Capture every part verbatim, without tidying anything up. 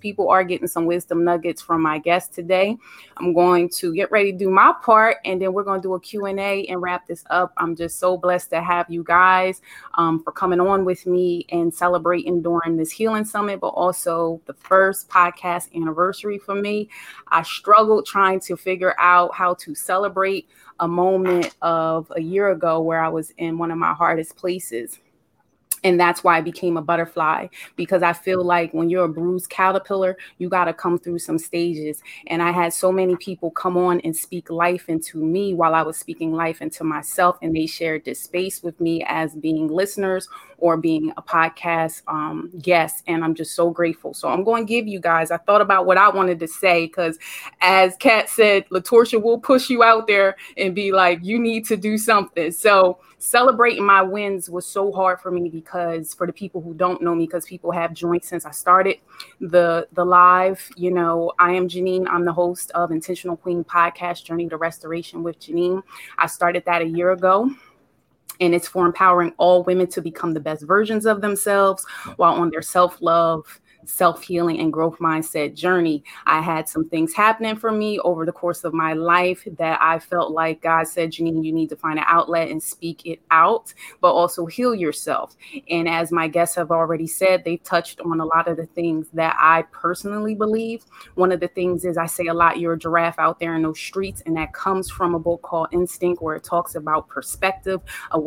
people are getting some wisdom nuggets from my guest today. I'm going to get ready to do my part, and then we're going to do a Q and A and wrap this up. I'm just so blessed to have you guys um, for coming on with me and celebrating during this Healing Summit, but also the first podcast anniversary for me. I struggled trying to figure out how to celebrate a moment of a year ago where I was in one of my hardest places. And that's why I became a butterfly, because I feel like when you're a bruised caterpillar, you got to come through some stages. And I had so many people come on and speak life into me while I was speaking life into myself. And they shared this space with me as being listeners or being a podcast um, guest. And I'm just so grateful. So I'm going to give you guys, I thought about what I wanted to say, because as Kat said, LaTorsha will push you out there and be like, you need to do something. So celebrating my wins was so hard for me, because Because for the people who don't know me, because people have joined since I started the the live, you know, I am Janine. I'm the host of Intentional Queen Podcast, Journey to Restoration with Janine. I started that a year ago. And it's for empowering all women to become the best versions of themselves while on their self-love, self-healing, and growth mindset journey. I had some things happening for me over the course of my life that I felt like God said, Janine, you need to find an outlet and speak it out, but also heal yourself. And as my guests have already said, they've touched on a lot of the things that I personally believe. One of the things is I say a lot, you're a giraffe out there in those streets, and that comes from a book called Instinct, where it talks about perspective,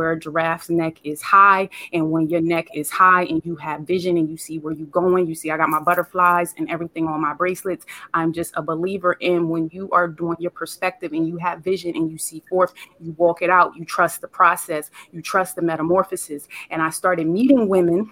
where a giraffe's neck is high. And when your neck is high and you have vision and you see where you're going, you see, I got my butterflies and everything on my bracelets. I'm just a believer in when you are doing your perspective and you have vision and you see forth, you walk it out, you trust the process, you trust the metamorphosis. And I started meeting women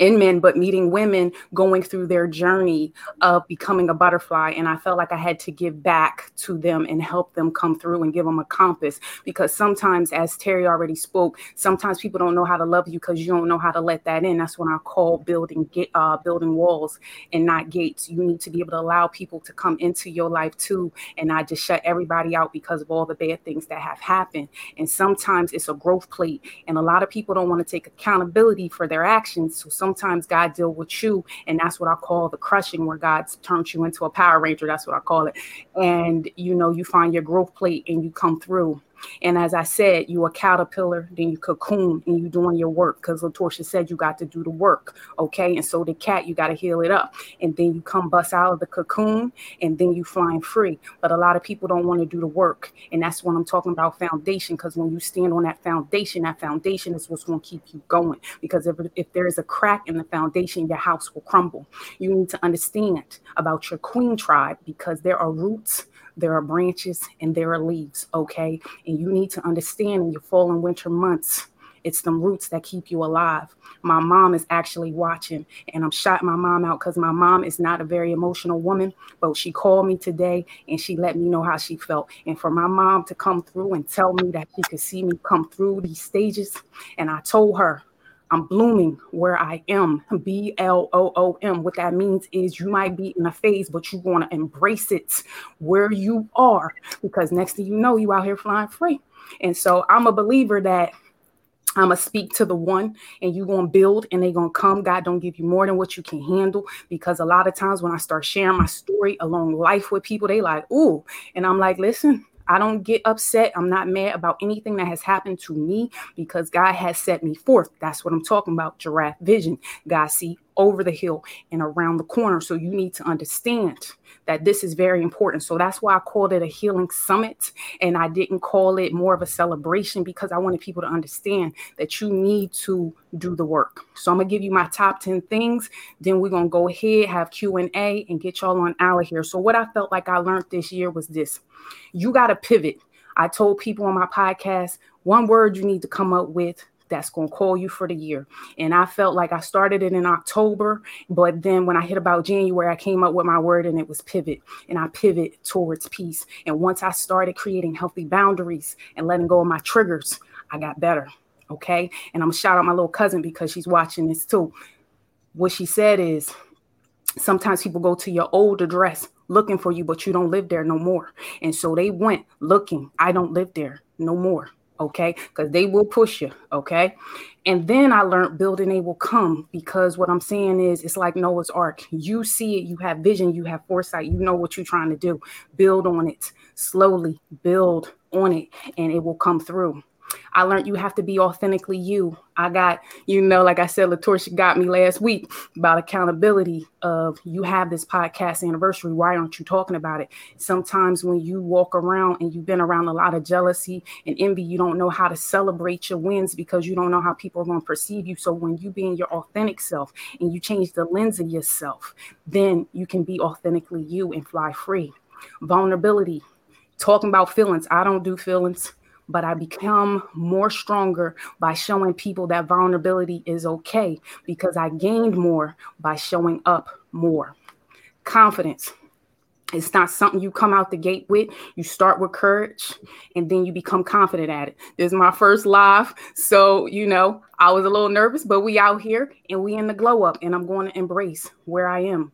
in men, but meeting women going through their journey of becoming a butterfly. And I felt like I had to give back to them and help them come through and give them a compass. Because sometimes, as Terry already spoke, sometimes people don't know how to love you because you don't know how to let that in. That's when I call building uh, building walls and not gates. You need to be able to allow people to come into your life too, and not just shut everybody out because of all the bad things that have happened. And sometimes it's a growth plate, and a lot of people don't want to take accountability for their actions. So sometimes God deal with you, and that's what I call the crushing, where God turns you into a Power Ranger. That's what I call it. And, you know, you find your growth plate and you come through. And as I said, you a caterpillar, then you cocoon, and you doing your work, because LaTorsha said you got to do the work, okay? And so the cat, you got to heal it up. And then you come bust out of the cocoon, and then you flying free. But a lot of people don't want to do the work, and that's what I'm talking about, foundation, because when you stand on that foundation, that foundation is what's going to keep you going, because if, if there is a crack in the foundation, your house will crumble. You need to understand about your queen tribe, because there are roots, there are branches, and there are leaves, okay? And you need to understand in your fall and winter months, it's them roots that keep you alive. My mom is actually watching, and I'm shouting my mom out because my mom is not a very emotional woman, but she called me today and she let me know how she felt. And for my mom to come through and tell me that she could see me come through these stages, and I told her, I'm blooming where I am, B L O O M. What that means is you might be in a phase, but you want to embrace it where you are, because next thing you know, you out here flying free. And so I'm a believer that I'm going to speak to the one, and you're going to build, and they're going to come. God don't give you more than what you can handle, because a lot of times when I start sharing my story along life with people, they like, ooh. And I'm like, listen, I don't get upset. I'm not mad about anything that has happened to me, because God has set me forth. That's what I'm talking about. Giraffe vision. God see over the hill and around the corner. So you need to understand that this is very important. So that's why I called it a healing summit. And I didn't call it more of a celebration, because I wanted people to understand that you need to do the work. So I'm going to give you my top ten things. Then we're going to go ahead, have Q and A, and get y'all on out of here. So what I felt like I learned this year was this. You got to pivot. I told people on my podcast, one word you need to come up with that's going to call you for the year. And I felt like I started it in October, but then when I hit about January, I came up with my word, and it was pivot. And I pivot towards peace. And once I started creating healthy boundaries and letting go of my triggers, I got better. Okay. And I'm going to shout out my little cousin, because she's watching this too. What she said is, sometimes people go to your old address looking for you, but you don't live there no more. And so they went looking. I don't live there no more. okay? Because they will push you, okay? And then I learned building they will come, because what I'm saying is it's like Noah's Ark. You see it, you have vision, you have foresight, you know what you're trying to do. Build on it, slowly build on it, and it will come through. I learned you have to be authentically you. I got, you know, like I said, LaTorsha got me last week about accountability of you have this podcast anniversary. Why aren't you talking about it? Sometimes when you walk around and you've been around a lot of jealousy and envy, you don't know how to celebrate your wins because you don't know how people are going to perceive you. So when you being your authentic self and you change the lens of yourself, then you can be authentically you and fly free. Vulnerability, talking about feelings. I don't do feelings. But I become more stronger by showing people that vulnerability is okay, because I gained more by showing up more. Confidence. It's not something you come out the gate with. You start with courage and then you become confident at it. This is my first live. So, you know, I was a little nervous, but we out here and we in the glow up, and I'm going to embrace where I am.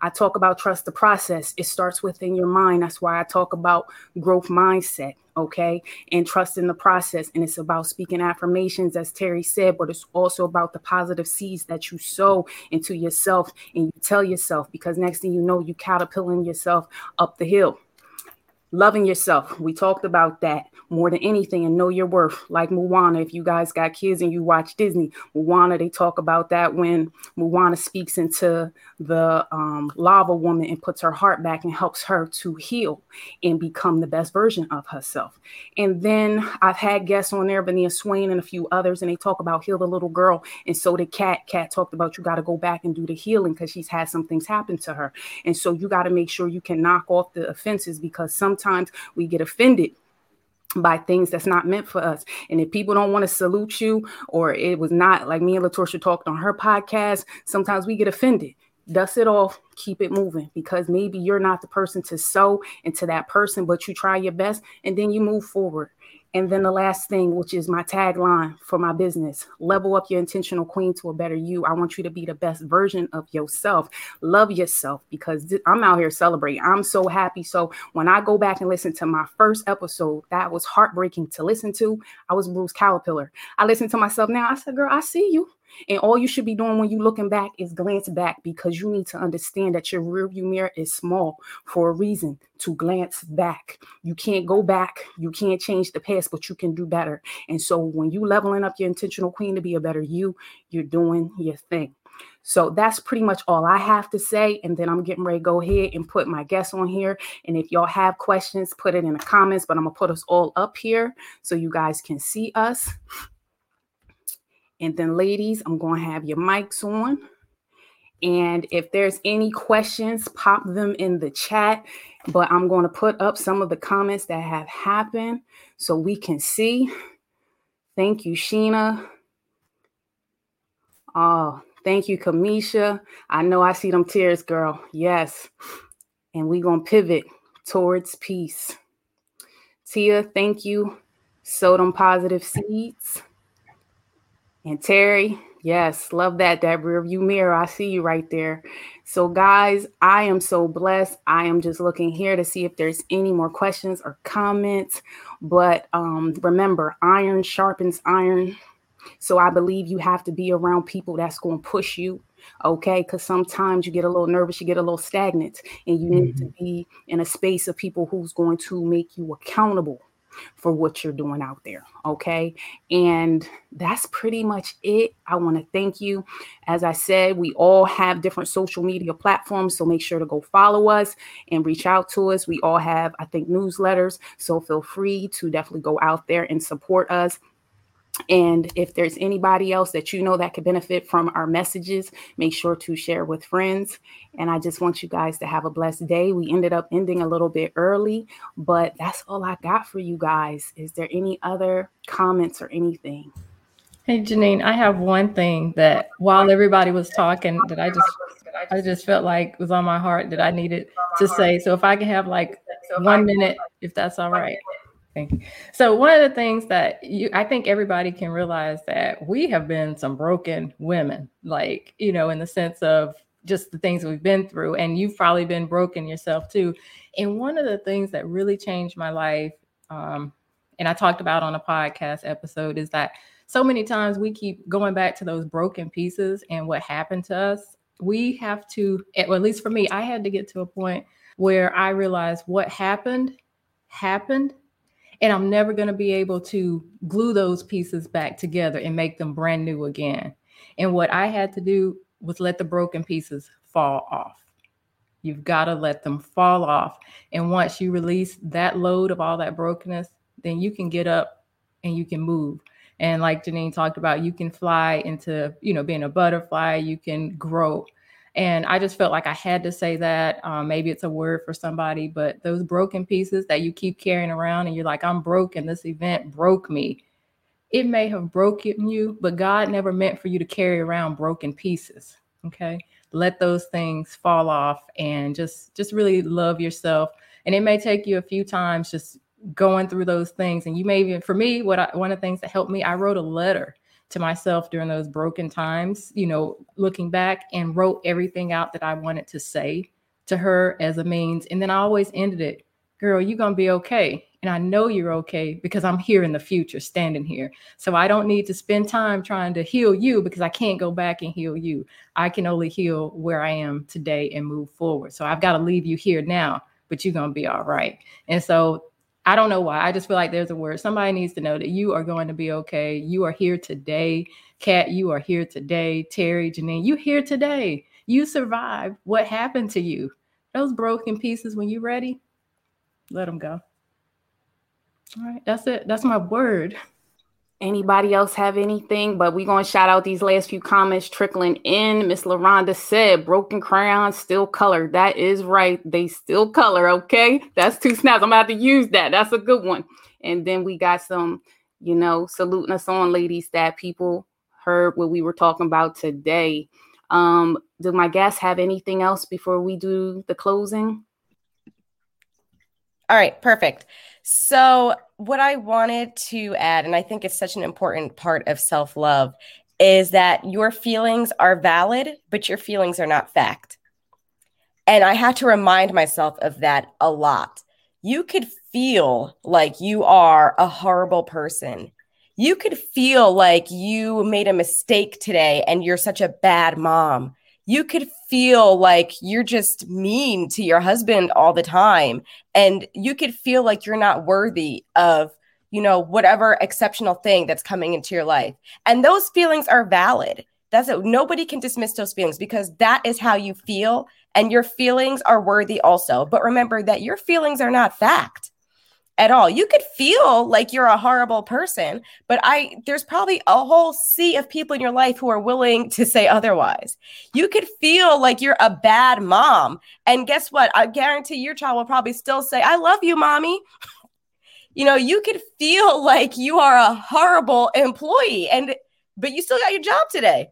I talk about trust the process. It starts within your mind. That's why I talk about growth mindset, okay? And trust in the process. And it's about speaking affirmations, as Terry said, but it's also about the positive seeds that you sow into yourself and you tell yourself, because next thing you know, you caterpilling yourself up the hill. Loving yourself. We talked about that more than anything, and know your worth. Like Moana, if you guys got kids and you watch Disney, Moana, they talk about that when Moana speaks into the um, lava woman and puts her heart back and helps her to heal and become the best version of herself. And then I've had guests on there, Benia Swain and a few others, and they talk about heal the little girl. And so did Kat. Kat talked about you got to go back and do the healing because she's had some things happen to her. And so you got to make sure you can knock off the offenses, because sometimes Sometimes we get offended by things that's not meant for us. And if people don't want to salute you, or it was not like me and LaTorsha talked on her podcast, sometimes we get offended. Dust it off, keep it moving, because maybe you're not the person to sow into that person, but you try your best and then you move forward. And then the last thing, which is my tagline for my business, level up your intentional queen to a better you. I want you to be the best version of yourself. Love yourself, because th- I'm out here celebrating. I'm so happy. So when I go back and listen to my first episode, that was heartbreaking to listen to. I was Bruce Caterpillar. I listen to myself now. I said, girl, I see you. And all you should be doing when you're looking back is glance back, because you need to understand that your rearview mirror is small for a reason, to glance back. You can't go back. You can't change the past, but you can do better. And so when you leveling up your intentional queen to be a better you, you're doing your thing. So that's pretty much all I have to say. And then I'm getting ready to go ahead and put my guests on here. And if y'all have questions, put it in the comments, but I'm going to put us all up here so you guys can see us. And then, ladies, I'm going to have your mics on. And if there's any questions, pop them in the chat. But I'm going to put up some of the comments that have happened so we can see. Thank you, Sheena. Oh, thank you, Kamisha. I know I see them tears, girl. Yes. And we're going to pivot towards peace. Tia, thank you. Sow them positive seeds. And Terry, yes, love that, that rearview mirror. I see you right there. So guys, I am so blessed. I am just looking here to see if there's any more questions or comments. But um, remember, iron sharpens iron. So I believe you have to be around people that's going to push you. Okay, because sometimes you get a little nervous, you get a little stagnant, and you need mm-hmm. to be in a space of people who's going to make you accountable for what you're doing out there. Okay. And that's pretty much it. I want to thank you. As I said, we all have different social media platforms. So make sure to go follow us and reach out to us. We all have, I think, newsletters. So feel free to definitely go out there and support us. And if there's anybody else that you know that could benefit from our messages, make sure to share with friends. And I just want you guys to have a blessed day. We ended up ending a little bit early, but that's all I got for you guys. Is there any other comments or anything? Hey, Janine, I have one thing that while everybody was talking that I just I just felt like was on my heart that I needed to say. So if I could have like one minute, if that's all right. Thank you. So one of the things that you, I think everybody can realize that we have been some broken women, like, you know, in the sense of just the things we've been through, and you've probably been broken yourself too. And one of the things that really changed my life um, and I talked about on a podcast episode, is that so many times we keep going back to those broken pieces and what happened to us. We have to, well, at least for me, I had to get to a point where I realized what happened, happened, and I'm never going to be able to glue those pieces back together and make them brand new again. And what I had to do was let the broken pieces fall off. You've got to let them fall off. And once you release that load of all that brokenness, then you can get up and you can move. And like Janine talked about, you can fly into, you know, being a butterfly, you can grow. And I just felt like I had to say that. Um, maybe it's a word for somebody, but those broken pieces that you keep carrying around and you're like, I'm broken. This event broke me. It may have broken you, but God never meant for you to carry around broken pieces. Okay. Let those things fall off and just, just really love yourself. And it may take you a few times just going through those things. And you may even, for me, what I, one of the things that helped me, I wrote a letter to myself during those broken times, you know, looking back, and wrote everything out that I wanted to say to her as a means. And then I always ended it, girl, you're going to be okay. And I know you're okay because I'm here in the future, standing here. So I don't need to spend time trying to heal you because I can't go back and heal you. I can only heal where I am today and move forward. So I've got to leave you here now, but you're going to be all right. And so I don't know why. I just feel like there's a word. Somebody needs to know that you are going to be okay. You are here today. Kat, you are here today. Terry, Janine, you here today. You survived. What happened to you? Those broken pieces, when you're ready, let them go. All right, that's it. That's my word. Anybody else have anything? But we're going to shout out these last few comments trickling in. Miss LaRonda said, broken crayons still color. That is right. They still color, okay? That's two snaps. I'm going to have to use that. That's a good one. And then we got some, you know, saluting us on, ladies, that people heard what we were talking about today. Um, do my guests have anything else before we do the closing? All right, perfect. So what I wanted to add, and I think it's such an important part of self-love, is that your feelings are valid, but your feelings are not fact. And I had to remind myself of that a lot. You could feel like you are a horrible person. You could feel like you made a mistake today and you're such a bad mom. You could feel like you're just mean to your husband all the time. And you could feel like you're not worthy of, you know, whatever exceptional thing that's coming into your life. And those feelings are valid. That's it. Nobody can dismiss those feelings because that is how you feel. And your feelings are worthy also. But remember that your feelings are not fact at all. You could feel like you're a horrible person, but I there's probably a whole sea of people in your life who are willing to say otherwise. You could feel like you're a bad mom. And guess what? I guarantee your child will probably still say, I love you, mommy. You know, you could feel like you are a horrible employee, and but you still got your job today.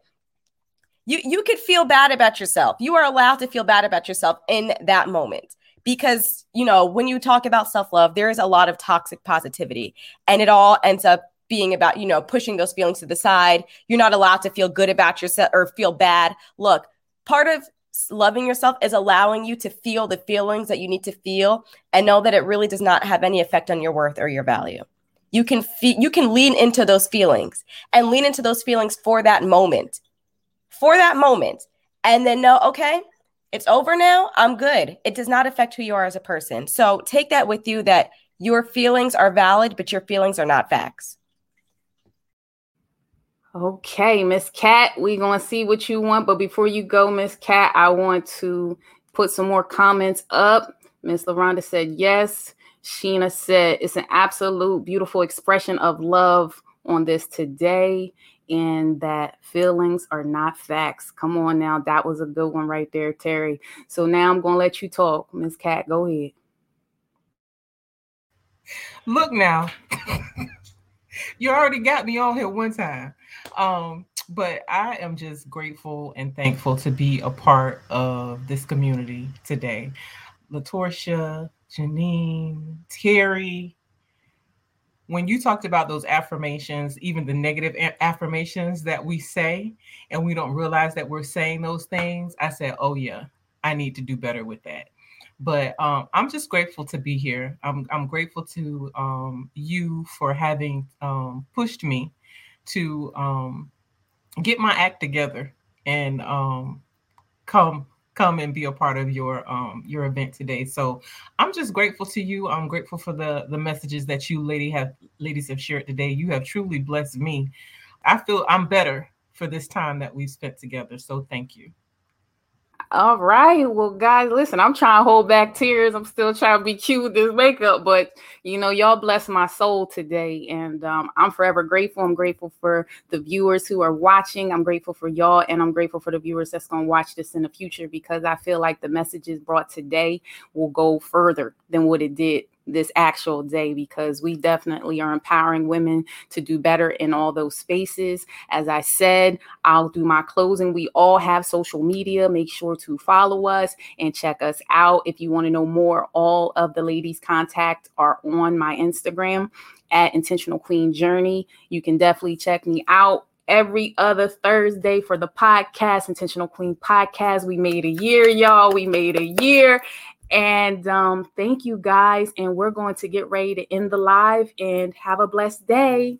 You you could feel bad about yourself. You are allowed to feel bad about yourself in that moment. Because, you know, when you talk about self-love, there is a lot of toxic positivity, and it all ends up being about, you know, pushing those feelings to the side. You're not allowed to feel good about yourself or feel bad. Look, part of loving yourself is allowing you to feel the feelings that you need to feel and know that it really does not have any effect on your worth or your value. You can fe- you can lean into those feelings and lean into those feelings for that moment, for that moment, and then know, okay, it's over now. I'm good. It does not affect who you are as a person. So take that with you, that your feelings are valid, but your feelings are not facts. Okay, Miss Kat, we're going to see what you want. But before you go, Miss Kat, I want to put some more comments up. Miss LaRonda said, yes. Sheena said, it's an absolute beautiful expression of love on this today. And that feelings are not facts. Come on now. That was a good one right there, Terry. So now I'm going to let you talk. Miss Kat, go ahead. Look now. You already got me on here one time. Um, but I am just grateful and thankful to be a part of this community today. LaTorsha, Janine, Terry. When you talked about those affirmations, even the negative affirmations that we say, and we don't realize that we're saying those things, I said, oh yeah, I need to do better with that. But um, I'm just grateful to be here. I'm I'm grateful to um, you for having um, pushed me to um, get my act together and um, come come and be a part of your um, your event today. So I'm just grateful to you. I'm grateful for the the messages that you lady have ladies have shared today. You have truly blessed me. I feel I'm better for this time that we've spent together. So thank you. All right. Well, guys, listen, I'm trying to hold back tears. I'm still trying to be cute with this makeup, but you know, y'all bless my soul today. And um, I'm forever grateful. I'm grateful for the viewers who are watching. I'm grateful for y'all. And I'm grateful for the viewers that's going to watch this in the future, because I feel like the messages brought today will go further than what it did this actual day, because we definitely are empowering women to do better in all those spaces. As I said, I'll do my closing. We all have social media. Make sure to follow us and check us out. If you want to know more, all of the ladies' contact are on my Instagram at Intentional Queen Journey. You can definitely check me out. Every other Thursday for the podcast, Intentional Queen Podcast. We made a year, y'all. We made a year. And um, thank you guys. And we're going to get ready to end the live and have a blessed day.